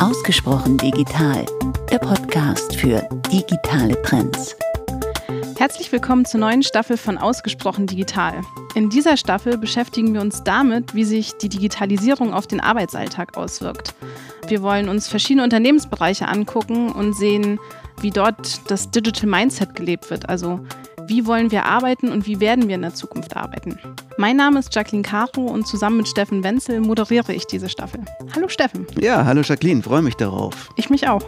Ausgesprochen digital, der Podcast für digitale Trends. Herzlich willkommen zur neuen Staffel von Ausgesprochen digital. In dieser Staffel beschäftigen wir uns damit, wie sich die Digitalisierung auf den Arbeitsalltag auswirkt. Wir wollen uns verschiedene Unternehmensbereiche angucken und sehen, wie dort das Digital Mindset gelebt wird, also wie wollen wir arbeiten und wie werden wir in der Zukunft arbeiten? Mein Name ist Jacqueline Karow und zusammen mit Steffen Wenzel moderiere ich diese Staffel. Hallo Steffen. Ja, hallo Jacqueline, freue mich darauf. Ich mich auch.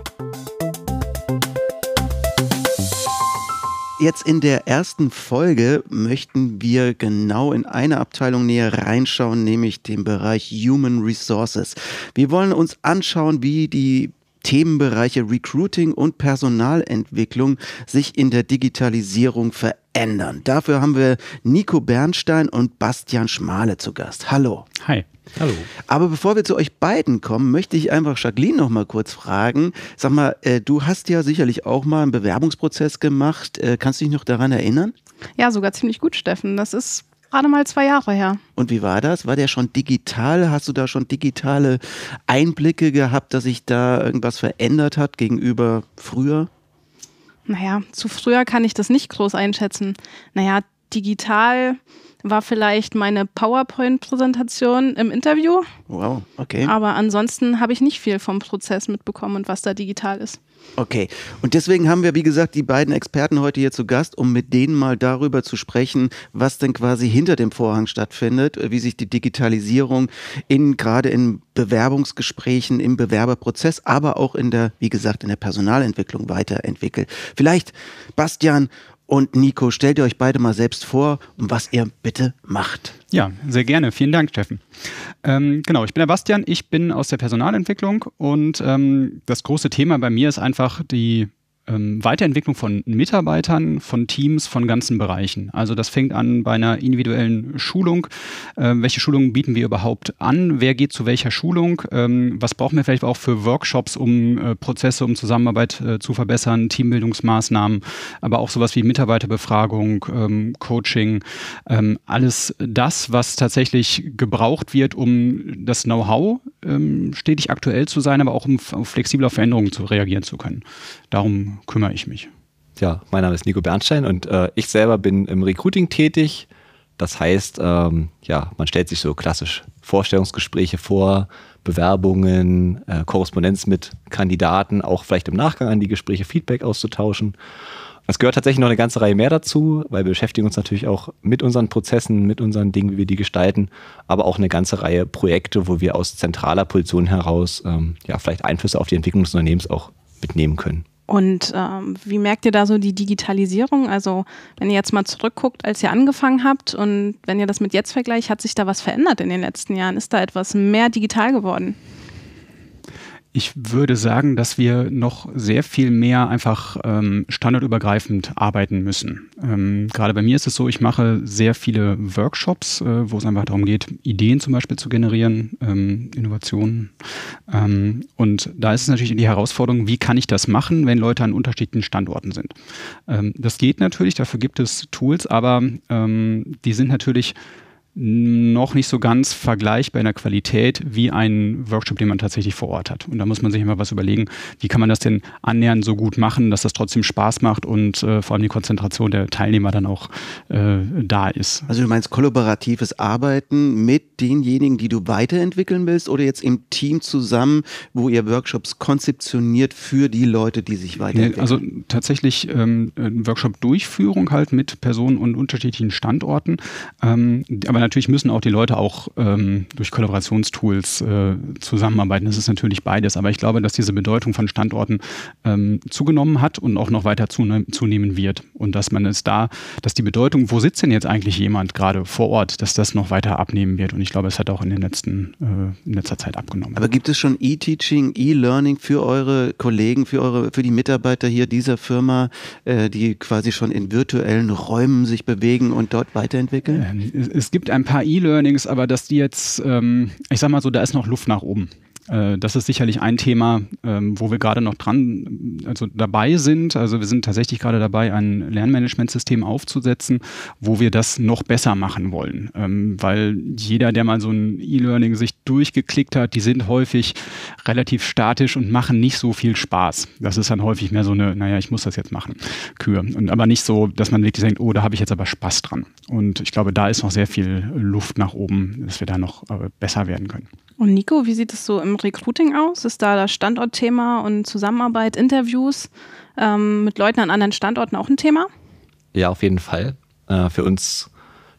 Jetzt in der ersten Folge möchten wir genau in eine Abteilung näher reinschauen, nämlich den Bereich Human Resources. Wir wollen uns anschauen, wie die Themenbereiche Recruiting und Personalentwicklung sich in der Digitalisierung verändern. Dafür haben wir Nico Bernstein und Bastian Schmale zu Gast. Hallo. Hi. Hallo. Aber bevor wir zu euch beiden kommen, möchte ich einfach Jacqueline noch mal kurz fragen. Sag mal, du hast ja sicherlich auch mal einen Bewerbungsprozess gemacht. Kannst du dich noch daran erinnern? Ja, sogar ziemlich gut, Steffen. Das ist gerade mal 2 Jahre her. Und wie war das? War der schon digital? Hast du da schon digitale Einblicke gehabt, dass sich da irgendwas verändert hat gegenüber früher? Naja, zu früher kann ich das nicht groß einschätzen. Naja, digital war vielleicht meine PowerPoint-Präsentation im Interview. Wow, okay. Aber ansonsten habe ich nicht viel vom Prozess mitbekommen und was da digital ist. Okay, und deswegen haben wir, wie gesagt, die beiden Experten heute hier zu Gast, um mit denen mal darüber zu sprechen, was denn quasi hinter dem Vorhang stattfindet, wie sich die Digitalisierung gerade in Bewerbungsgesprächen, im Bewerberprozess, aber auch in der, wie gesagt, in der Personalentwicklung weiterentwickelt. Vielleicht, Bastian und Nico, stellt ihr euch beide mal selbst vor, um was ihr bitte macht. Ja, sehr gerne. Vielen Dank, Steffen. Genau, ich bin der Bastian, ich bin aus der Personalentwicklung und das große Thema bei mir ist einfach die Weiterentwicklung von Mitarbeitern, von Teams, von ganzen Bereichen. Also das fängt an bei einer individuellen Schulung. Welche Schulungen bieten wir überhaupt an? Wer geht zu welcher Schulung? Was brauchen wir vielleicht auch für Workshops, um Prozesse, um Zusammenarbeit zu verbessern, Teambildungsmaßnahmen, aber auch sowas wie Mitarbeiterbefragung, Coaching, alles das, was tatsächlich gebraucht wird, um das Know-how stetig aktuell zu sein, aber auch um flexibel auf Veränderungen zu reagieren zu können. Darum kümmere ich mich. Ja, mein Name ist Nico Bernstein und ich selber bin im Recruiting tätig. Das heißt, man stellt sich so klassisch Vorstellungsgespräche vor, Bewerbungen, Korrespondenz mit Kandidaten, auch vielleicht im Nachgang an die Gespräche Feedback auszutauschen. Es gehört tatsächlich noch eine ganze Reihe mehr dazu, weil wir beschäftigen uns natürlich auch mit unseren Prozessen, mit unseren Dingen, wie wir die gestalten, aber auch eine ganze Reihe Projekte, wo wir aus zentraler Position heraus vielleicht Einflüsse auf die Entwicklung des Unternehmens auch mitnehmen können. Und wie merkt ihr da so die Digitalisierung? Also wenn ihr jetzt mal zurückguckt, als ihr angefangen habt und wenn ihr das mit jetzt vergleicht, hat sich da was verändert in den letzten Jahren? Ist da etwas mehr digital geworden? Ich würde sagen, dass wir noch sehr viel mehr einfach standardübergreifend arbeiten müssen. Gerade bei mir ist es so, ich mache sehr viele Workshops, wo es einfach darum geht, Ideen zum Beispiel zu generieren, Innovationen. Und da ist es natürlich die Herausforderung, wie kann ich das machen, wenn Leute an unterschiedlichen Standorten sind. Das geht natürlich, dafür gibt es Tools, aber die sind natürlich noch nicht so ganz vergleichbar in der Qualität wie ein Workshop, den man tatsächlich vor Ort hat. Und da muss man sich immer was überlegen, wie kann man das denn annähernd so gut machen, dass das trotzdem Spaß macht und vor allem die Konzentration der Teilnehmer dann auch da ist. Also du meinst kollaboratives Arbeiten mit denjenigen, die du weiterentwickeln willst oder jetzt im Team zusammen, wo ihr Workshops konzeptioniert für die Leute, die sich weiterentwickeln? Also tatsächlich Workshop-Durchführung halt mit Personen und unterschiedlichen Standorten, aber natürlich müssen auch die Leute auch durch Kollaborationstools zusammenarbeiten. Das ist natürlich beides. Aber ich glaube, dass diese Bedeutung von Standorten zugenommen hat und auch noch weiter zunehmen wird. Und dass man es da, dass die Bedeutung, wo sitzt denn jetzt eigentlich jemand gerade vor Ort, dass das noch weiter abnehmen wird. Und ich glaube, es hat auch in letzter Zeit abgenommen. Aber gibt es schon E-Teaching, E-Learning für eure Kollegen, für die Mitarbeiter hier dieser Firma, die quasi schon in virtuellen Räumen sich bewegen und dort weiterentwickeln? Es gibt ein paar E-Learnings, aber dass die jetzt, ich sag mal so, da ist noch Luft nach oben. Das ist sicherlich ein Thema, wo wir gerade noch dabei sind. Also wir sind tatsächlich gerade dabei, ein Lernmanagementsystem aufzusetzen, wo wir das noch besser machen wollen. Weil jeder, der mal so ein E-Learning sich durchgeklickt hat, die sind häufig relativ statisch und machen nicht so viel Spaß. Das ist dann häufig mehr so eine, naja, ich muss das jetzt machen, Kür. Und aber nicht so, dass man wirklich denkt, oh, da habe ich jetzt aber Spaß dran. Und ich glaube, da ist noch sehr viel Luft nach oben, dass wir da noch besser werden können. Und Nico, wie sieht es so im Recruiting aus? Ist da das Standortthema und Zusammenarbeit, Interviews mit Leuten an anderen Standorten auch ein Thema? Ja, auf jeden Fall. Für uns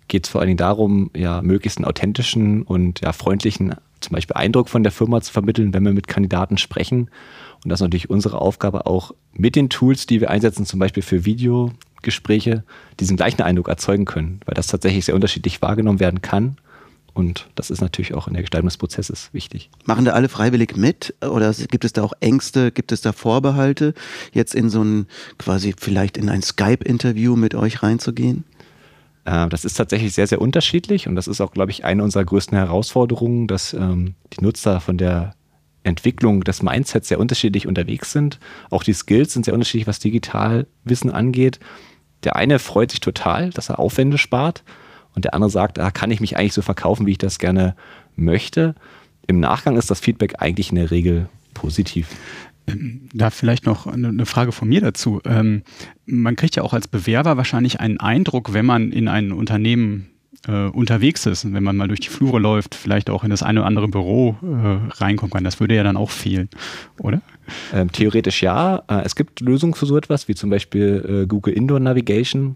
geht es vor allen Dingen darum, ja, möglichst einen authentischen und ja, freundlichen, zum Beispiel Eindruck von der Firma zu vermitteln, wenn wir mit Kandidaten sprechen. Und das ist natürlich unsere Aufgabe, auch mit den Tools, die wir einsetzen, zum Beispiel für Videogespräche, diesen gleichen Eindruck erzeugen können, weil das tatsächlich sehr unterschiedlich wahrgenommen werden kann. Und das ist natürlich auch in der Gestaltung des Prozesses wichtig. Machen da alle freiwillig mit oder gibt es da auch Ängste, gibt es da Vorbehalte, jetzt in so ein quasi vielleicht in ein Skype-Interview mit euch reinzugehen? Das ist tatsächlich sehr, sehr unterschiedlich und das ist auch, glaube ich, eine unserer größten Herausforderungen, dass die Nutzer von der Entwicklung des Mindsets sehr unterschiedlich unterwegs sind. Auch die Skills sind sehr unterschiedlich, was Digitalwissen angeht. Der eine freut sich total, dass er Aufwände spart. Und der andere sagt, kann ich mich eigentlich so verkaufen, wie ich das gerne möchte? Im Nachgang ist das Feedback eigentlich in der Regel positiv. Da vielleicht noch eine Frage von mir dazu. Man kriegt ja auch als Bewerber wahrscheinlich einen Eindruck, wenn man in einem Unternehmen unterwegs ist und wenn man mal durch die Flure läuft, vielleicht auch in das eine oder andere Büro reinkommen kann. Das würde ja dann auch fehlen, oder? Theoretisch ja. Es gibt Lösungen für so etwas, wie zum Beispiel Google Indoor Navigation.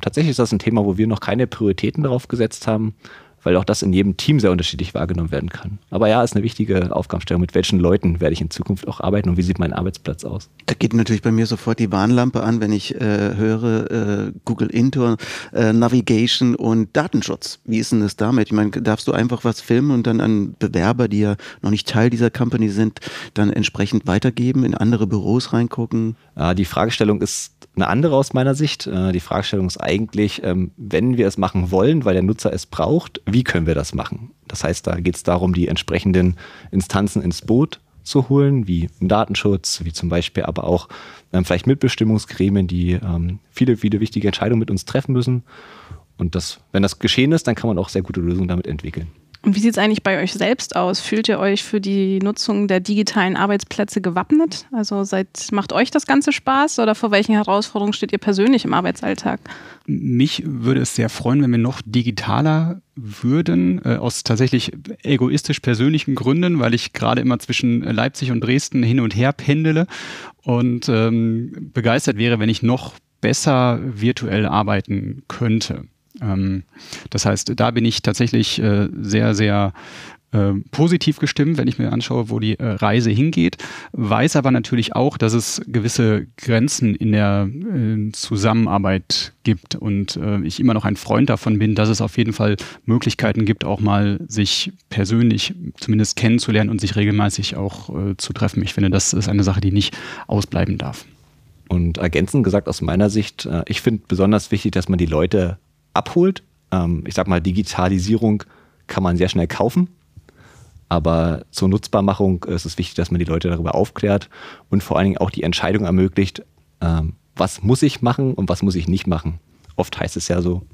Tatsächlich ist das ein Thema, wo wir noch keine Prioritäten darauf gesetzt haben, weil auch das in jedem Team sehr unterschiedlich wahrgenommen werden kann. Aber ja, ist eine wichtige Aufgabenstellung. Mit welchen Leuten werde ich in Zukunft auch arbeiten und wie sieht mein Arbeitsplatz aus? Da geht natürlich bei mir sofort die Warnlampe an, wenn ich höre Google Indoor Navigation und Datenschutz. Wie ist denn das damit? Ich meine, darfst du einfach was filmen und dann an Bewerber, die ja noch nicht Teil dieser Company sind, dann entsprechend weitergeben, in andere Büros reingucken? Ja, die Fragestellung ist eine andere aus meiner Sicht. Die Fragestellung ist eigentlich, wenn wir es machen wollen, weil der Nutzer es braucht, wie können wir das machen? Das heißt, da geht es darum, die entsprechenden Instanzen ins Boot zu holen, wie Datenschutz, wie zum Beispiel aber auch vielleicht Mitbestimmungsgremien, die viele, viele wichtige Entscheidungen mit uns treffen müssen. Und das, wenn das geschehen ist, dann kann man auch sehr gute Lösungen damit entwickeln. Und wie sieht es eigentlich bei euch selbst aus? Fühlt ihr euch für die Nutzung der digitalen Arbeitsplätze gewappnet? Also macht euch das Ganze Spaß oder vor welchen Herausforderungen steht ihr persönlich im Arbeitsalltag? Mich würde es sehr freuen, wenn wir noch digitaler würden, aus tatsächlich egoistisch persönlichen Gründen, weil ich gerade immer zwischen Leipzig und Dresden hin und her pendele und begeistert wäre, wenn ich noch besser virtuell arbeiten könnte. Das heißt, da bin ich tatsächlich sehr, sehr positiv gestimmt, wenn ich mir anschaue, wo die Reise hingeht, weiß aber natürlich auch, dass es gewisse Grenzen in der Zusammenarbeit gibt und ich immer noch ein Freund davon bin, dass es auf jeden Fall Möglichkeiten gibt, auch mal sich persönlich zumindest kennenzulernen und sich regelmäßig auch zu treffen. Ich finde, das ist eine Sache, die nicht ausbleiben darf. Und ergänzend gesagt aus meiner Sicht, ich finde besonders wichtig, dass man die Leute abholt. Ich sag mal, Digitalisierung kann man sehr schnell kaufen, aber zur Nutzbarmachung ist es wichtig, dass man die Leute darüber aufklärt und vor allen Dingen auch die Entscheidung ermöglicht, was muss ich machen und was muss ich nicht machen. Oft heißt es ja so,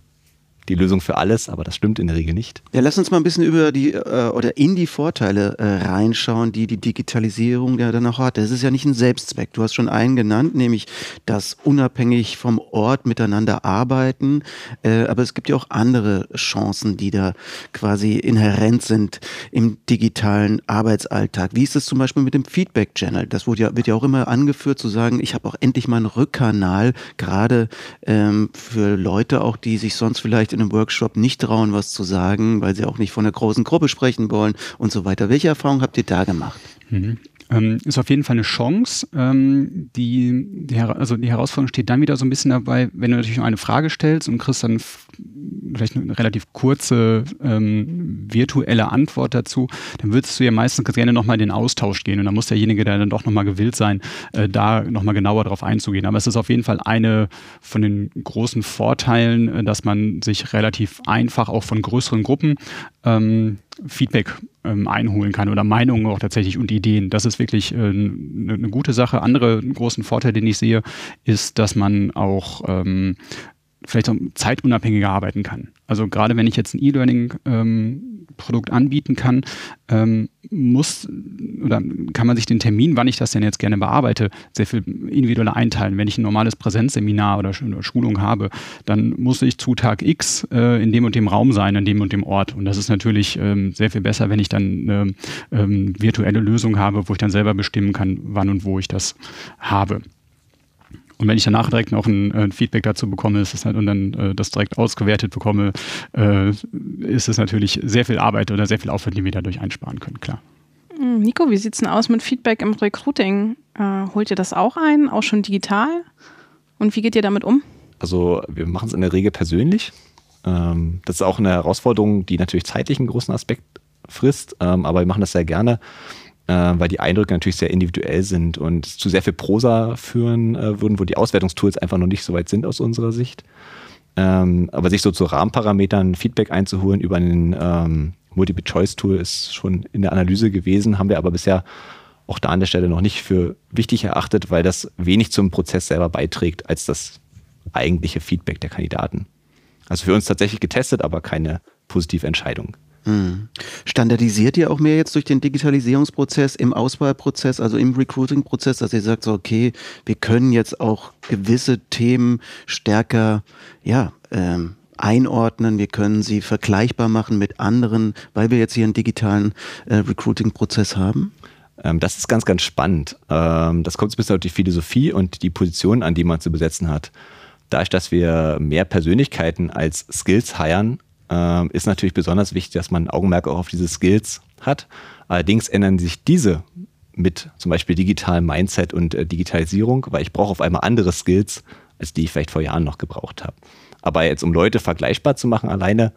die Lösung für alles, aber das stimmt in der Regel nicht. Ja, lass uns mal ein bisschen über die oder in die Vorteile reinschauen, die die Digitalisierung ja dann auch hat. Das ist ja nicht ein Selbstzweck. Du hast schon einen genannt, nämlich das unabhängig vom Ort miteinander arbeiten. Aber es gibt ja auch andere Chancen, die da quasi inhärent sind im digitalen Arbeitsalltag. Wie ist es zum Beispiel mit dem Feedback-Channel? Das wird ja auch immer angeführt zu sagen, ich habe auch endlich mal einen Rückkanal, gerade für Leute auch, die sich sonst vielleicht in einem Workshop nicht trauen, was zu sagen, weil sie auch nicht von einer großen Gruppe sprechen wollen und so weiter. Welche Erfahrungen habt ihr da gemacht? Ist auf jeden Fall eine Chance. Die Herausforderung steht dann wieder so ein bisschen dabei, wenn du natürlich nur eine Frage stellst und kriegst dann vielleicht eine relativ kurze virtuelle Antwort dazu, dann würdest du ja meistens gerne nochmal in den Austausch gehen und dann muss derjenige der dann doch nochmal gewillt sein, da nochmal genauer drauf einzugehen. Aber es ist auf jeden Fall eine von den großen Vorteilen, dass man sich relativ einfach auch von größeren Gruppen Feedback einholen kann oder Meinungen auch tatsächlich und Ideen. Das ist wirklich eine gute Sache. Andere großen Vorteil, den ich sehe, ist, dass man auch vielleicht auch zeitunabhängiger arbeiten kann. Also gerade wenn ich jetzt ein E-Learning-Produkt anbieten kann, kann man sich den Termin, wann ich das denn jetzt gerne bearbeite, sehr viel individueller einteilen. Wenn ich ein normales Präsenzseminar oder Schulung habe, dann muss ich zu Tag X in dem und dem Raum sein, an dem und dem Ort. Und das ist natürlich sehr viel besser, wenn ich dann eine virtuelle Lösung habe, wo ich dann selber bestimmen kann, wann und wo ich das habe. Und wenn ich danach direkt noch ein Feedback dazu bekomme, ist es halt, und dann das direkt ausgewertet bekomme, ist es natürlich sehr viel Arbeit oder sehr viel Aufwand, die wir dadurch einsparen können, klar. Nico, wie sieht es denn aus mit Feedback im Recruiting? Holt ihr das auch ein, auch schon digital? Und wie geht ihr damit um? Also wir machen es in der Regel persönlich. Das ist auch eine Herausforderung, die natürlich zeitlich einen großen Aspekt frisst, aber wir machen das sehr gerne, weil die Eindrücke natürlich sehr individuell sind und zu sehr viel Prosa führen würden, wo die Auswertungstools einfach noch nicht so weit sind aus unserer Sicht. Aber sich so zu Rahmenparametern Feedback einzuholen über ein Multiple-Choice-Tool ist schon in der Analyse gewesen, haben wir aber bisher auch da an der Stelle noch nicht für wichtig erachtet, weil das wenig zum Prozess selber beiträgt als das eigentliche Feedback der Kandidaten. Also für uns tatsächlich getestet, aber keine positive Entscheidung. Standardisiert ihr auch mehr jetzt durch den Digitalisierungsprozess im Auswahlprozess, also im Recruiting-Prozess, dass ihr sagt, so, okay, wir können jetzt auch gewisse Themen stärker einordnen, wir können sie vergleichbar machen mit anderen, weil wir jetzt hier einen digitalen Recruiting-Prozess haben? Das ist ganz, ganz spannend. Das kommt ein bisschen auf die Philosophie und die Position an, die man zu besetzen hat. Dadurch, dass wir mehr Persönlichkeiten als Skills hiren, ist natürlich besonders wichtig, dass man ein Augenmerk auch auf diese Skills hat. Allerdings ändern sich diese mit zum Beispiel digitalem Mindset und Digitalisierung, weil ich brauche auf einmal andere Skills, als die ich vielleicht vor Jahren noch gebraucht habe. Aber jetzt, um Leute vergleichbar zu machen alleine,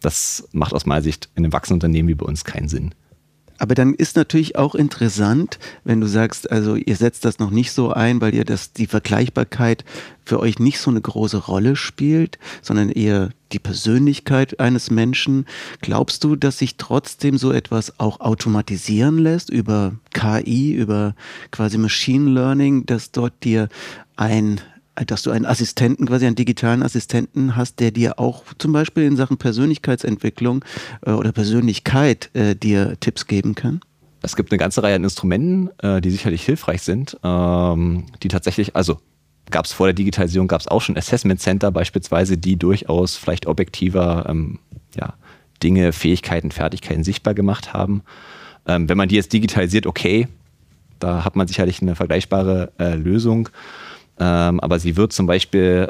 das macht aus meiner Sicht in einem wachsenden Unternehmen wie bei uns keinen Sinn. Aber dann ist natürlich auch interessant, wenn du sagst, also ihr setzt das noch nicht so ein, weil ihr die Vergleichbarkeit für euch nicht so eine große Rolle spielt, sondern eher die Persönlichkeit eines Menschen. Glaubst du, dass sich trotzdem so etwas auch automatisieren lässt über KI, über quasi Machine Learning, dass dass du einen Assistenten, quasi einen digitalen Assistenten hast, der dir auch zum Beispiel in Sachen Persönlichkeitsentwicklung oder Persönlichkeit dir Tipps geben kann? Es gibt eine ganze Reihe an Instrumenten, die sicherlich hilfreich sind, die tatsächlich, also gab es vor der Digitalisierung, gab es auch schon Assessment Center beispielsweise, die durchaus vielleicht objektiver Dinge, Fähigkeiten, Fertigkeiten sichtbar gemacht haben. Wenn man die jetzt digitalisiert, okay, da hat man sicherlich eine vergleichbare Lösung. Aber sie wird zum Beispiel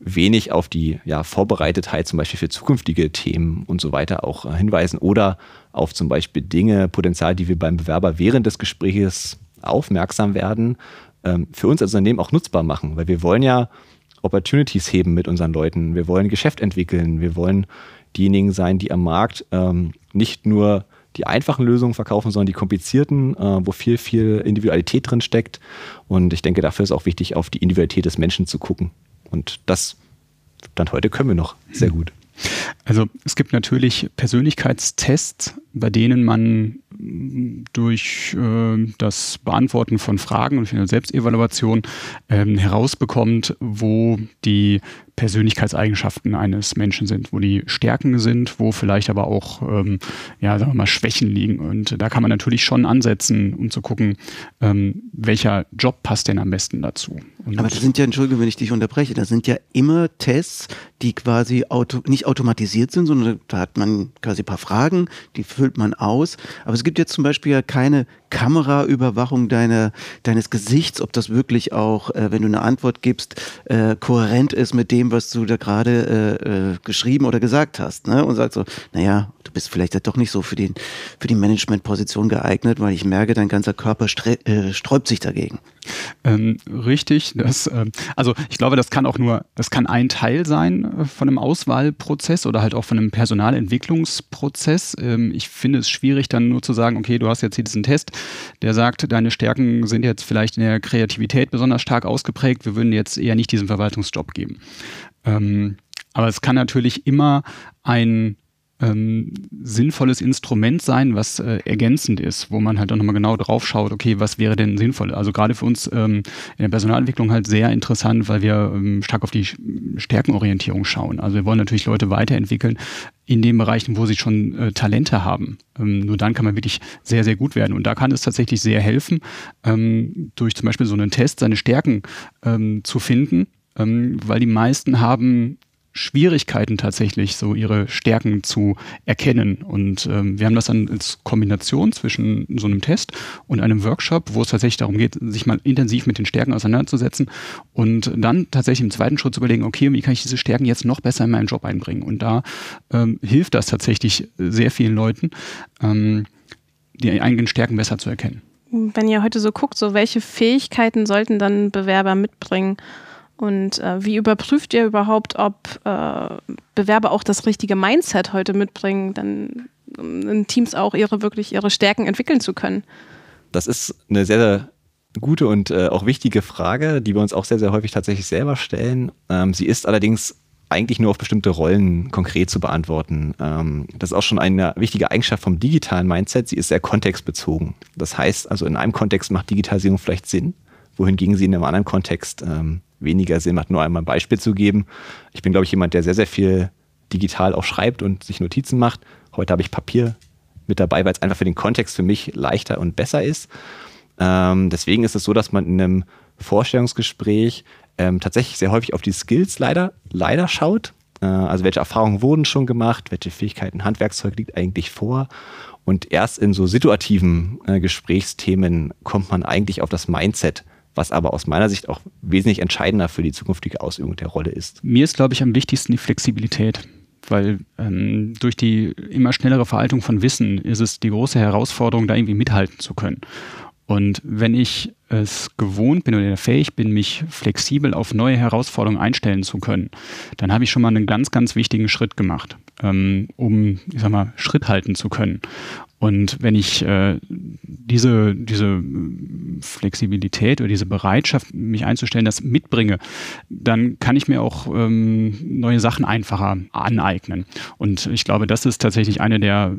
wenig auf die Vorbereitetheit zum Beispiel für zukünftige Themen und so weiter auch hinweisen oder auf zum Beispiel Dinge, Potenzial, die wir beim Bewerber während des Gesprächs aufmerksam werden, für uns als Unternehmen auch nutzbar machen. Weil wir wollen ja Opportunities heben mit unseren Leuten, wir wollen Geschäft entwickeln, wir wollen diejenigen sein, die am Markt nicht nur die einfachen Lösungen verkaufen, sondern die komplizierten, wo viel, viel Individualität drin steckt. Und ich denke, dafür ist auch wichtig, auf die Individualität des Menschen zu gucken. Und das, Stand heute, können wir noch sehr gut. Also es gibt natürlich Persönlichkeitstests, bei denen man durch das Beantworten von Fragen und eine Selbstevaluation herausbekommt, wo die Persönlichkeitseigenschaften eines Menschen sind, wo die Stärken sind, wo vielleicht aber auch sagen wir mal, Schwächen liegen. Und da kann man natürlich schon ansetzen, um zu gucken, welcher Job passt denn am besten dazu. Und aber das sind ja, Entschuldigung, wenn ich dich unterbreche, das sind ja immer Tests, die quasi nicht automatisiert sind, sondern da hat man quasi ein paar Fragen, die füllt man aus. Aber es gibt jetzt zum Beispiel ja keine Kameraüberwachung deines Gesichts, ob das wirklich auch, wenn du eine Antwort gibst, kohärent ist mit dem, was du da gerade geschrieben oder gesagt hast, ne? Und sagst so, naja, du bist vielleicht ja doch nicht so für die Managementposition geeignet, weil ich merke, dein ganzer Körper sträubt sich dagegen. Richtig. Also ich glaube, das kann ein Teil sein von einem Auswahlprozess oder halt auch von einem Personalentwicklungsprozess. Ich finde es schwierig, dann nur zu sagen, okay, du hast jetzt hier diesen Test, der sagt, deine Stärken sind jetzt vielleicht in der Kreativität besonders stark ausgeprägt, wir würden jetzt eher nicht diesen Verwaltungsjob geben. Aber es kann natürlich immer ein sinnvolles Instrument sein, was ergänzend ist, wo man halt auch nochmal genau drauf schaut, okay, was wäre denn sinnvoll? Also gerade für uns in der Personalentwicklung halt sehr interessant, weil wir stark auf die Stärkenorientierung schauen. Also wir wollen natürlich Leute weiterentwickeln in den Bereichen, wo sie schon Talente haben. Nur dann kann man wirklich sehr, sehr gut werden. Und da kann es tatsächlich sehr helfen, durch zum Beispiel so einen Test seine Stärken zu finden, weil die meisten haben Schwierigkeiten tatsächlich, so ihre Stärken zu erkennen. Und wir haben das dann als Kombination zwischen so einem Test und einem Workshop, wo es tatsächlich darum geht, sich mal intensiv mit den Stärken auseinanderzusetzen und dann tatsächlich im zweiten Schritt zu überlegen, okay, wie kann ich diese Stärken jetzt noch besser in meinen Job einbringen? Und da hilft das tatsächlich sehr vielen Leuten, die eigenen Stärken besser zu erkennen. Wenn ihr heute so guckt, so welche Fähigkeiten sollten dann Bewerber mitbringen? Und wie überprüft ihr überhaupt, ob Bewerber auch das richtige Mindset heute mitbringen, dann in Teams auch ihre Stärken entwickeln zu können? Das ist eine sehr, sehr gute und auch wichtige Frage, die wir uns auch sehr, sehr häufig tatsächlich selber stellen. Sie ist allerdings eigentlich nur auf bestimmte Rollen konkret zu beantworten. Das ist auch schon eine wichtige Eigenschaft vom digitalen Mindset. Sie ist sehr kontextbezogen. Das heißt also, in einem Kontext macht Digitalisierung vielleicht Sinn, wohingegen sie in einem anderen Kontext weniger Sinn macht. Nur einmal ein Beispiel zu geben. Ich bin, glaube ich, jemand, der sehr, sehr viel digital auch schreibt und sich Notizen macht. Heute habe ich Papier mit dabei, weil es einfach für den Kontext für mich leichter und besser ist. Deswegen ist es so, dass man in einem Vorstellungsgespräch tatsächlich sehr häufig auf die Skills leider schaut. Also welche Erfahrungen wurden schon gemacht, welche Fähigkeiten, Handwerkszeug liegt eigentlich vor. Und erst in so situativen Gesprächsthemen kommt man eigentlich auf das Mindset, was aber aus meiner Sicht auch wesentlich entscheidender für die zukünftige Ausübung der Rolle ist. Mir ist, glaube ich, am wichtigsten die Flexibilität, weil durch die immer schnellere Veraltung von Wissen ist es die große Herausforderung, da irgendwie mithalten zu können. Und wenn ich es gewohnt bin oder fähig bin, mich flexibel auf neue Herausforderungen einstellen zu können, dann habe ich schon mal einen ganz, ganz wichtigen Schritt gemacht, um, ich sag mal, Schritt halten zu können. Und wenn ich diese Flexibilität oder diese Bereitschaft, mich einzustellen, das mitbringe, dann kann ich mir auch neue Sachen einfacher aneignen. Und ich glaube, das ist tatsächlich eine der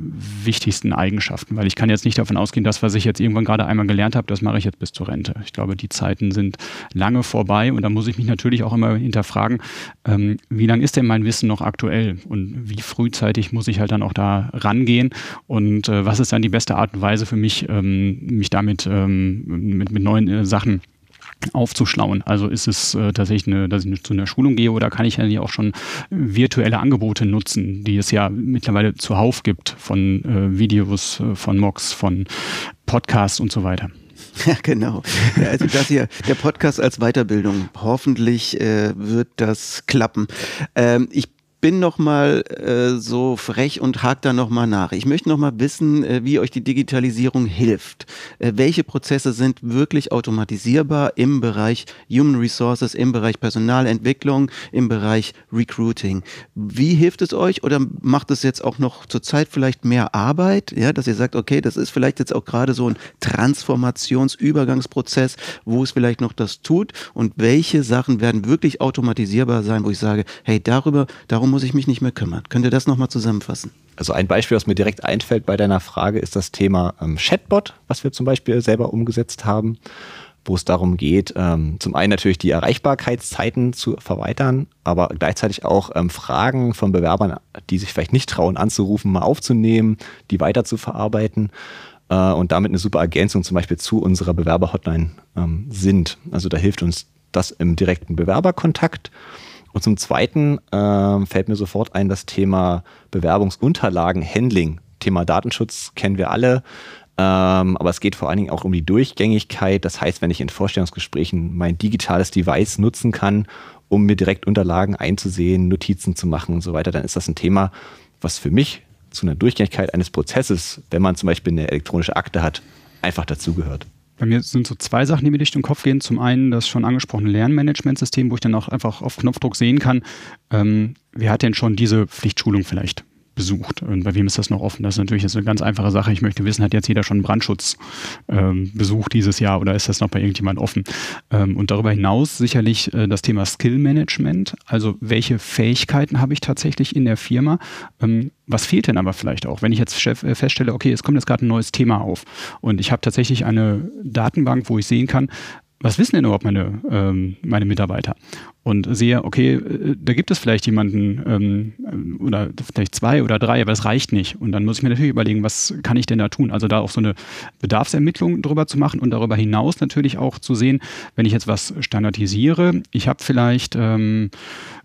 wichtigsten Eigenschaften, weil ich kann jetzt nicht davon ausgehen, das, was ich jetzt irgendwann gerade einmal gelernt habe, das mache ich jetzt bis zur Rente. Ich glaube, die Zeiten sind lange vorbei und da muss ich mich natürlich auch immer hinterfragen, wie lange ist denn mein Wissen noch aktuell und wie frühzeitig muss ich halt dann auch da rangehen und was ist dann die beste Art und Weise für mich, mich damit mit neuen Sachen aufzuschlauen? Also ist es tatsächlich, dass ich zu einer Schulung gehe oder kann ich ja auch schon virtuelle Angebote nutzen, die es ja mittlerweile zuhauf gibt von Videos, von Mocks, von Podcasts und so weiter. Ja, genau. Ja, also das hier, der Podcast als Weiterbildung. Hoffentlich wird das klappen. Ich bin nochmal so frech und hake da nochmal nach. Ich möchte nochmal wissen, wie euch die Digitalisierung hilft. Welche Prozesse sind wirklich automatisierbar im Bereich Human Resources, im Bereich Personalentwicklung, im Bereich Recruiting? Wie hilft es euch oder macht es jetzt auch noch zurzeit vielleicht mehr Arbeit? Ja, dass ihr sagt, okay, das ist vielleicht jetzt auch gerade so ein Transformationsübergangsprozess, wo es vielleicht noch das tut und welche Sachen werden wirklich automatisierbar sein, wo ich sage, hey, darum muss ich mich nicht mehr kümmern. Könnt ihr das nochmal zusammenfassen? Also ein Beispiel, was mir direkt einfällt bei deiner Frage, ist das Thema Chatbot, was wir zum Beispiel selber umgesetzt haben, wo es darum geht, zum einen natürlich die Erreichbarkeitszeiten zu verweitern, aber gleichzeitig auch Fragen von Bewerbern, die sich vielleicht nicht trauen, anzurufen, mal aufzunehmen, die weiter zu verarbeiten und damit eine super Ergänzung zum Beispiel zu unserer Bewerber-Hotline sind. Also da hilft uns das im direkten Bewerberkontakt. Und zum Zweiten fällt mir sofort ein, das Thema Bewerbungsunterlagen, Handling. Thema Datenschutz kennen wir alle, aber es geht vor allen Dingen auch um die Durchgängigkeit. Das heißt, wenn ich in Vorstellungsgesprächen mein digitales Device nutzen kann, um mir direkt Unterlagen einzusehen, Notizen zu machen und so weiter, dann ist das ein Thema, was für mich zu einer Durchgängigkeit eines Prozesses, wenn man zum Beispiel eine elektronische Akte hat, einfach dazugehört. Bei mir sind so zwei Sachen, die mir durch den Kopf gehen. Zum einen das schon angesprochene Lernmanagementsystem, wo ich dann auch einfach auf Knopfdruck sehen kann, wer hat denn schon diese Pflichtschulung vielleicht besucht? Und bei wem ist das noch offen? Das ist natürlich jetzt eine ganz einfache Sache. Ich möchte wissen, hat jetzt jeder schon einen Brandschutzbesuch dieses Jahr oder ist das noch bei irgendjemand offen? Und darüber hinaus sicherlich das Thema Skillmanagement. Also welche Fähigkeiten habe ich tatsächlich in der Firma? Was fehlt denn aber vielleicht auch? Wenn ich jetzt feststelle, okay, es kommt jetzt gerade ein neues Thema auf und ich habe tatsächlich eine Datenbank, wo ich sehen kann, was wissen denn überhaupt meine Mitarbeiter? Und sehe, okay, da gibt es vielleicht jemanden oder vielleicht 2 oder 3, aber es reicht nicht. Und dann muss ich mir natürlich überlegen, was kann ich denn da tun? Also da auch so eine Bedarfsermittlung drüber zu machen und darüber hinaus natürlich auch zu sehen, wenn ich jetzt was standardisiere, ich habe vielleicht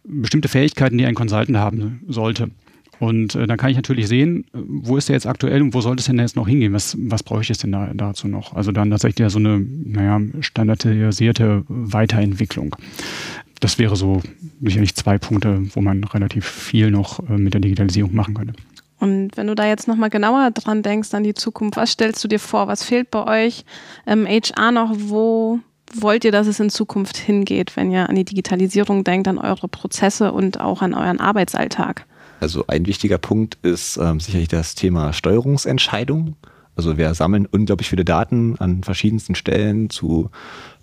bestimmte Fähigkeiten, die ein Consultant haben sollte. Und dann kann ich natürlich sehen, wo ist der jetzt aktuell und wo sollte es denn jetzt noch hingehen? Was bräuchte ich denn dazu noch? Also dann tatsächlich so eine standardisierte Weiterentwicklung. Das wäre so sicherlich 2 Punkte, wo man relativ viel noch mit der Digitalisierung machen könnte. Und wenn du da jetzt nochmal genauer dran denkst an die Zukunft, was stellst du dir vor? Was fehlt bei euch im HR noch? Wo wollt ihr, dass es in Zukunft hingeht, wenn ihr an die Digitalisierung denkt, an eure Prozesse und auch an euren Arbeitsalltag? Also ein wichtiger Punkt ist sicherlich das Thema Steuerungsentscheidung. Also wir sammeln unglaublich viele Daten an verschiedensten Stellen zu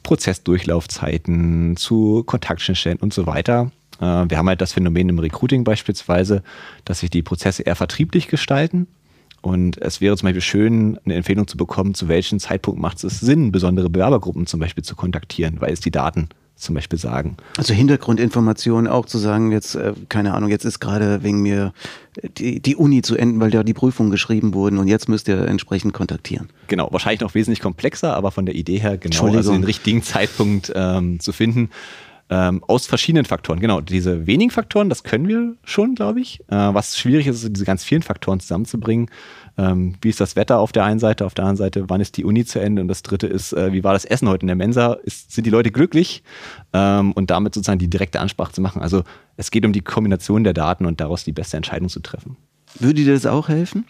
Prozessdurchlaufzeiten, zu Kontaktschnittstellen und so weiter. Wir haben halt das Phänomen im Recruiting beispielsweise, dass sich die Prozesse eher vertrieblich gestalten. Und es wäre zum Beispiel schön, eine Empfehlung zu bekommen, zu welchem Zeitpunkt macht es Sinn, besondere Bewerbergruppen zum Beispiel zu kontaktieren, weil es die Daten zum Beispiel sagen. Also Hintergrundinformationen auch zu sagen, jetzt, keine Ahnung, jetzt ist gerade wegen mir die Uni zu enden, weil da die Prüfungen geschrieben wurden und jetzt müsst ihr entsprechend kontaktieren. Genau, wahrscheinlich noch wesentlich komplexer, aber von der Idee her genau, also den richtigen Zeitpunkt zu finden. Aus verschiedenen Faktoren, genau. Diese wenigen Faktoren, das können wir schon, glaube ich. Was schwierig ist, ist, diese ganz vielen Faktoren zusammenzubringen. Wie ist das Wetter auf der einen Seite, auf der anderen Seite, wann ist die Uni zu Ende? Und das dritte ist, wie war das Essen heute in der Mensa? Sind die Leute glücklich? Und damit sozusagen die direkte Ansprache zu machen. Also es geht um die Kombination der Daten und daraus die beste Entscheidung zu treffen. Würde dir das auch helfen?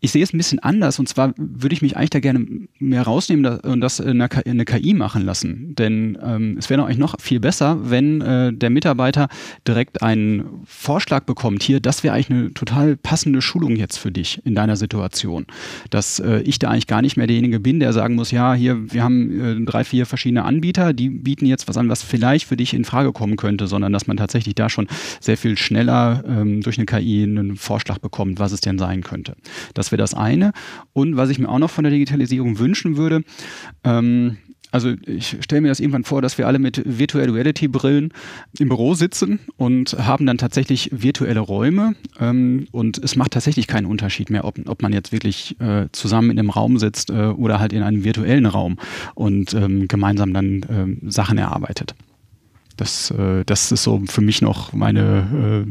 Ich sehe es ein bisschen anders und zwar würde ich mich eigentlich da gerne mehr rausnehmen und das in eine KI machen lassen. Denn es wäre eigentlich noch viel besser, wenn der Mitarbeiter direkt einen Vorschlag bekommt, hier, das wäre eigentlich eine total passende Schulung jetzt für dich in deiner Situation. Dass ich da eigentlich gar nicht mehr derjenige bin, der sagen muss, ja, hier, wir haben 3, 4 verschiedene Anbieter, die bieten jetzt was an, was vielleicht für dich in Frage kommen könnte, sondern dass man tatsächlich da schon sehr viel schneller durch eine KI einen Vorschlag bekommt, was es denn sein könnte. Das wäre das eine. Und was ich mir auch noch von der Digitalisierung wünschen würde, also ich stelle mir das irgendwann vor, dass wir alle mit Virtual-Reality-Brillen im Büro sitzen und haben dann tatsächlich virtuelle Räume und es macht tatsächlich keinen Unterschied mehr, ob man jetzt wirklich zusammen in einem Raum sitzt oder halt in einem virtuellen Raum und gemeinsam dann Sachen erarbeitet. Das ist so für mich noch meine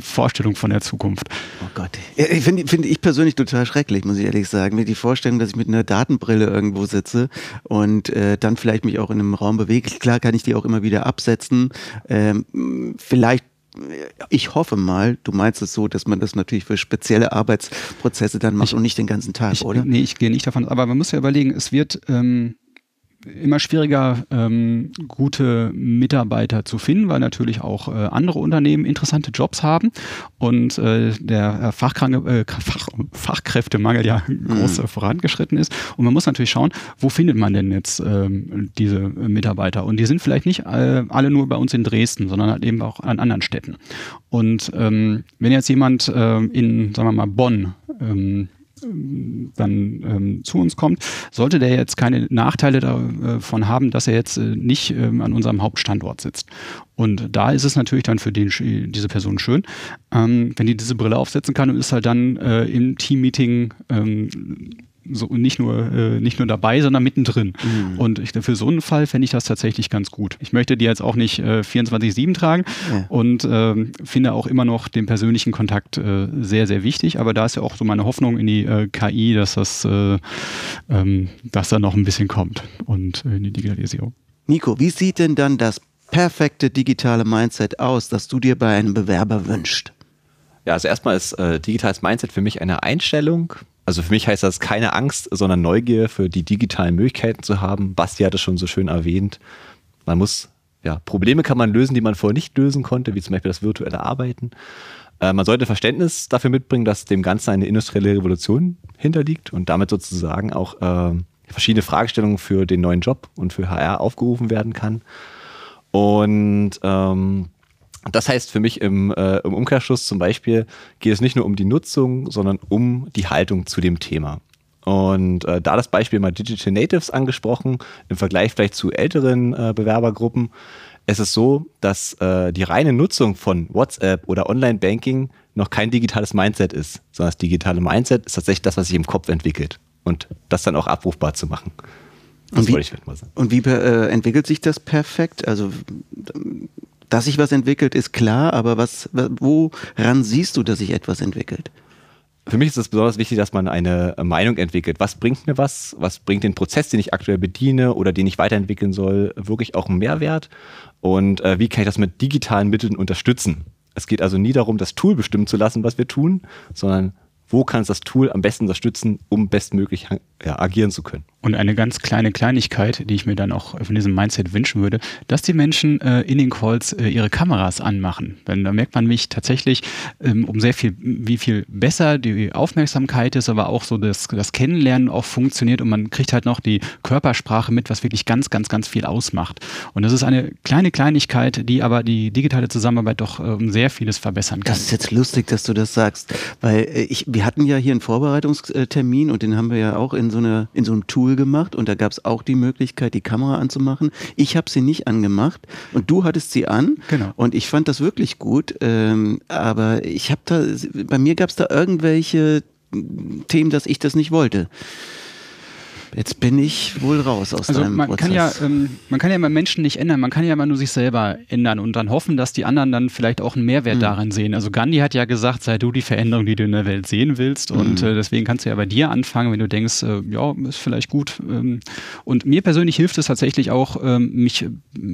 Vorstellung von der Zukunft. Oh Gott. Finde ich persönlich total schrecklich, muss ich ehrlich sagen. Mir die Vorstellung, dass ich mit einer Datenbrille irgendwo sitze und dann vielleicht mich auch in einem Raum bewege. Klar kann ich die auch immer wieder absetzen. Vielleicht, ich hoffe mal, du meinst es so, dass man das natürlich für spezielle Arbeitsprozesse dann macht und nicht den ganzen Tag, oder? Nee, ich gehe nicht davon. Aber man muss ja überlegen, es wird immer schwieriger, gute Mitarbeiter zu finden, weil natürlich auch andere Unternehmen interessante Jobs haben und der Fachkräftemangel ja groß vorangeschritten ist. Und man muss natürlich schauen, wo findet man denn jetzt diese Mitarbeiter? Und die sind vielleicht nicht alle nur bei uns in Dresden, sondern halt eben auch an anderen Städten. Und wenn jetzt jemand in, sagen wir mal, Bonn dann zu uns kommt, sollte der jetzt keine Nachteile davon haben, dass er jetzt nicht an unserem Hauptstandort sitzt. Und da ist es natürlich dann für diese Person schön, wenn die diese Brille aufsetzen kann und ist halt dann im Teammeeting so nicht nur dabei, sondern mittendrin. Mhm. Und für so einen Fall fände ich das tatsächlich ganz gut. Ich möchte die jetzt auch nicht 24/7 tragen, ja, und finde auch immer noch den persönlichen Kontakt sehr, sehr wichtig. Aber da ist ja auch so meine Hoffnung in die KI, dass das dann noch ein bisschen kommt und in die Digitalisierung. Nico, wie sieht denn dann das perfekte digitale Mindset aus, das du dir bei einem Bewerber wünschst? Ja, also erstmal ist digitales Mindset für mich eine Einstellung. Also für mich heißt das keine Angst, sondern Neugier für die digitalen Möglichkeiten zu haben. Basti hat es schon so schön erwähnt. Man muss, ja, Probleme kann man lösen, die man vorher nicht lösen konnte, wie zum Beispiel das virtuelle Arbeiten. Man sollte Verständnis dafür mitbringen, dass dem Ganzen eine industrielle Revolution hinterliegt und damit sozusagen auch verschiedene Fragestellungen für den neuen Job und für HR aufgerufen werden kann. Und das heißt für mich im Umkehrschluss zum Beispiel, geht es nicht nur um die Nutzung, sondern um die Haltung zu dem Thema. Und da das Beispiel mal Digital Natives angesprochen, im Vergleich vielleicht zu älteren Bewerbergruppen, es ist so, dass die reine Nutzung von WhatsApp oder Online-Banking noch kein digitales Mindset ist, sondern das digitale Mindset ist tatsächlich das, was sich im Kopf entwickelt und das dann auch abrufbar zu machen. Das wollte ich vielleicht mal sagen. Und wie entwickelt sich das perfekt? Also, dass sich was entwickelt, ist klar, aber woran siehst du, dass sich etwas entwickelt? Für mich ist es besonders wichtig, dass man eine Meinung entwickelt. Was bringt mir was? Was bringt den Prozess, den ich aktuell bediene oder den ich weiterentwickeln soll, wirklich auch einen Mehrwert? Und wie kann ich das mit digitalen Mitteln unterstützen? Es geht also nie darum, das Tool bestimmen zu lassen, was wir tun, sondern wo kann es das Tool am besten unterstützen, um bestmöglich agieren zu können. Und eine ganz kleine Kleinigkeit, die ich mir dann auch von diesem Mindset wünschen würde, dass die Menschen in den Calls ihre Kameras anmachen. Denn da merkt man mich tatsächlich wie viel besser die Aufmerksamkeit ist, aber auch so das Kennenlernen auch funktioniert und man kriegt halt noch die Körpersprache mit, was wirklich ganz, ganz, ganz viel ausmacht. Und das ist eine kleine Kleinigkeit, die aber die digitale Zusammenarbeit doch sehr vieles verbessern kann. Das ist jetzt lustig, dass du das sagst, weil wir hatten ja hier einen Vorbereitungstermin und den haben wir ja auch in so einem Tool gemacht und da gab es auch die Möglichkeit, die Kamera anzumachen. Ich habe sie nicht angemacht und du hattest sie an. Genau. Und ich fand das wirklich gut, aber bei mir gab es da irgendwelche Themen, dass ich das nicht wollte. Jetzt bin ich wohl raus aus deinem Prozess. Man kann ja immer Menschen nicht ändern, man kann ja immer nur sich selber ändern und dann hoffen, dass die anderen dann vielleicht auch einen Mehrwert darin sehen. Also Gandhi hat ja gesagt, sei du die Veränderung, die du in der Welt sehen willst und deswegen kannst du ja bei dir anfangen, wenn du denkst, ja, ist vielleicht gut. Und mir persönlich hilft es tatsächlich auch, mich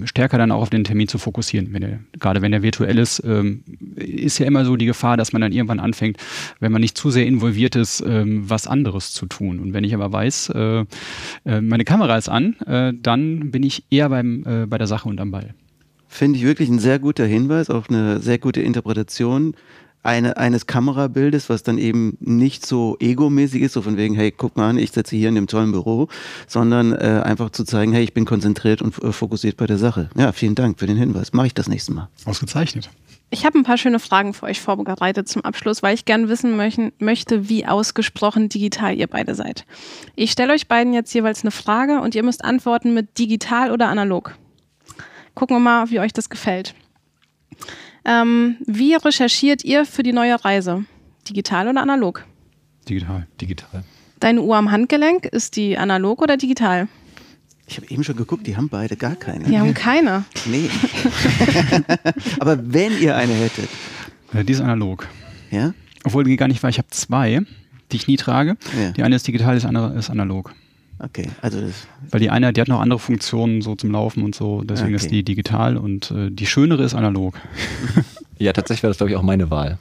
stärker dann auch auf den Termin zu fokussieren. Gerade wenn der virtuell ist, ist ja immer so die Gefahr, dass man dann irgendwann anfängt, wenn man nicht zu sehr involviert ist, was anderes zu tun. Und wenn ich aber weiß, meine Kamera ist an, dann bin ich eher bei der Sache und am Ball. Finde ich wirklich ein sehr guter Hinweis auf eine sehr gute Interpretation eines Kamerabildes, was dann eben nicht so egomäßig ist, so von wegen, hey, guck mal an, ich sitze hier in dem tollen Büro, sondern einfach zu zeigen, hey, ich bin konzentriert und fokussiert bei der Sache. Ja, vielen Dank für den Hinweis. Mache ich das nächste Mal. Ausgezeichnet. Ich habe ein paar schöne Fragen für euch vorbereitet zum Abschluss, weil ich gerne wissen möchte, wie ausgesprochen digital ihr beide seid. Ich stelle euch beiden jetzt jeweils eine Frage und ihr müsst antworten mit digital oder analog. Gucken wir mal, wie euch das gefällt. Wie recherchiert ihr für die neue Reise? Digital oder analog? Digital. Digital. Deine Uhr am Handgelenk, ist die analog oder digital? Ich habe eben schon geguckt, die haben beide gar keine. Die haben keine. Nee. Aber wenn ihr eine hättet. Die ist analog. Ja? Obwohl die gar nicht war. Ich habe zwei, die ich nie trage. Ja. Die eine ist digital, die andere ist analog. Okay. Also weil die eine, die hat noch andere Funktionen so zum Laufen und so. Deswegen ist die digital und die schönere ist analog. Ja, tatsächlich wäre das, glaube ich, auch meine Wahl.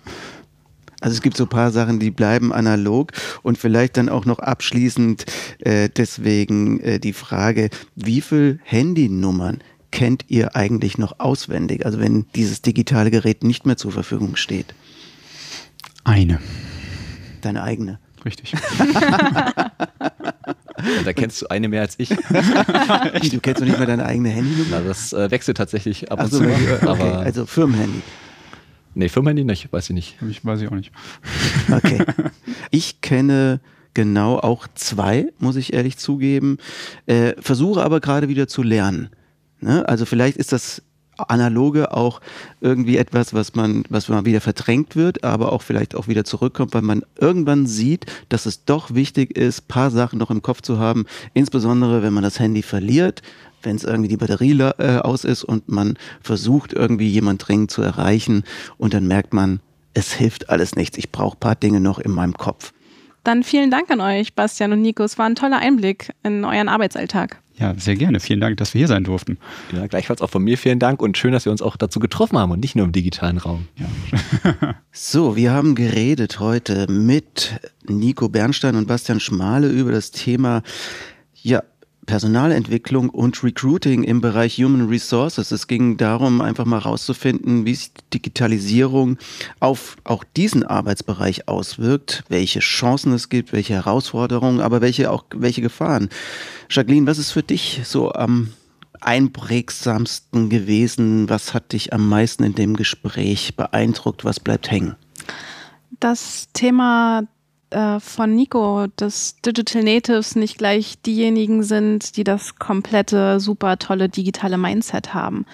Also es gibt so ein paar Sachen, die bleiben analog und vielleicht dann auch noch abschließend deswegen die Frage, wie viele Handynummern kennt ihr eigentlich noch auswendig? Also wenn dieses digitale Gerät nicht mehr zur Verfügung steht. Eine. Deine eigene. Richtig. Da kennst du eine mehr als ich. Du kennst doch nicht mehr deine eigene Handynummer? Das wechselt tatsächlich ab und zu. Okay, also Firmenhandy. Nee, Firmenhandy nicht, weiß ich nicht. Weiß ich auch nicht. Okay. Ich kenne genau auch zwei, muss ich ehrlich zugeben, versuche aber gerade wieder zu lernen. Ne? Also vielleicht ist das Analoge auch irgendwie etwas, was man wieder verdrängt wird, aber auch vielleicht auch wieder zurückkommt, weil man irgendwann sieht, dass es doch wichtig ist, ein paar Sachen noch im Kopf zu haben, insbesondere wenn man das Handy verliert, wenn es irgendwie die Batterie aus ist und man versucht irgendwie jemand dringend zu erreichen und dann merkt man, es hilft alles nichts. Ich brauche ein paar Dinge noch in meinem Kopf. Dann vielen Dank an euch, Bastian und Nico. Es war ein toller Einblick in euren Arbeitsalltag. Ja, sehr gerne. Vielen Dank, dass wir hier sein durften. Ja, gleichfalls auch von mir vielen Dank und schön, dass wir uns auch dazu getroffen haben und nicht nur im digitalen Raum. Ja. So, wir haben geredet heute mit Nico Bernstein und Bastian Schmale über das Thema, ja, Personalentwicklung und Recruiting im Bereich Human Resources. Es ging darum, einfach mal rauszufinden, wie sich Digitalisierung auf auch diesen Arbeitsbereich auswirkt, welche Chancen es gibt, welche Herausforderungen, aber welche Gefahren. Jacqueline, was ist für dich so am einprägsamsten gewesen? Was hat dich am meisten in dem Gespräch beeindruckt? Was bleibt hängen? Das Thema von Nico, dass Digital Natives nicht gleich diejenigen sind, die das komplette, super tolle digitale Mindset haben.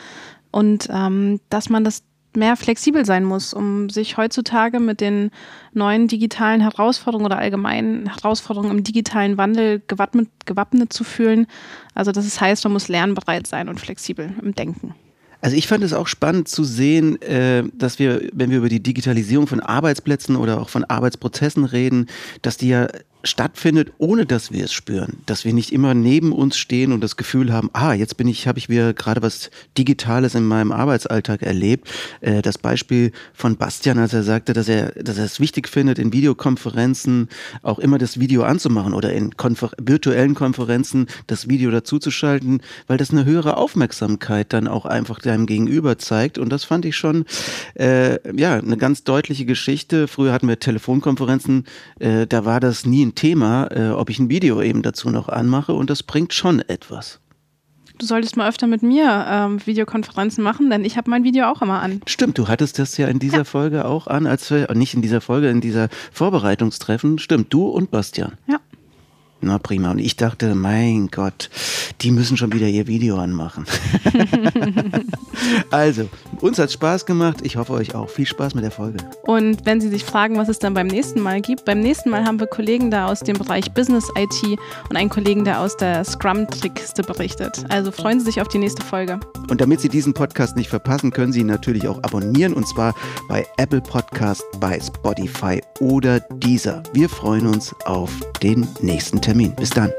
Und dass man das mehr flexibel sein muss, um sich heutzutage mit den neuen digitalen Herausforderungen oder allgemeinen Herausforderungen im digitalen Wandel gewappnet zu fühlen. Also dass es heißt, man muss lernbereit sein und flexibel im Denken. Also ich fand es auch spannend zu sehen, dass wir, wenn wir über die Digitalisierung von Arbeitsplätzen oder auch von Arbeitsprozessen reden, dass die ja stattfindet, ohne dass wir es spüren. Dass wir nicht immer neben uns stehen und das Gefühl haben, jetzt habe ich wieder gerade was Digitales in meinem Arbeitsalltag erlebt. Das Beispiel von Bastian, als er sagte, dass er es wichtig findet, in Videokonferenzen auch immer das Video anzumachen oder in virtuellen Konferenzen das Video dazuzuschalten, weil das eine höhere Aufmerksamkeit dann auch einfach deinem Gegenüber zeigt. Und das fand ich schon eine ganz deutliche Geschichte. Früher hatten wir Telefonkonferenzen, da war das nie ein Thema, ob ich ein Video eben dazu noch anmache, und das bringt schon etwas. Du solltest mal öfter mit mir Videokonferenzen machen, denn ich habe mein Video auch immer an. Stimmt, du hattest das ja in dieser Folge auch an, in dieser Vorbereitungstreffen. Stimmt, du und Bastian. Ja. Na prima. Und ich dachte, mein Gott, die müssen schon wieder ihr Video anmachen. Also, uns hat es Spaß gemacht. Ich hoffe, euch auch. Viel Spaß mit der Folge. Und wenn Sie sich fragen, was es dann beim nächsten Mal gibt, beim nächsten Mal haben wir Kollegen da aus dem Bereich Business IT und einen Kollegen, der aus der Scrum-Trickkiste berichtet. Also freuen Sie sich auf die nächste Folge. Und damit Sie diesen Podcast nicht verpassen, können Sie ihn natürlich auch abonnieren, und zwar bei Apple Podcast, bei Spotify oder Deezer. Wir freuen uns auf den nächsten Termin. Bis dann.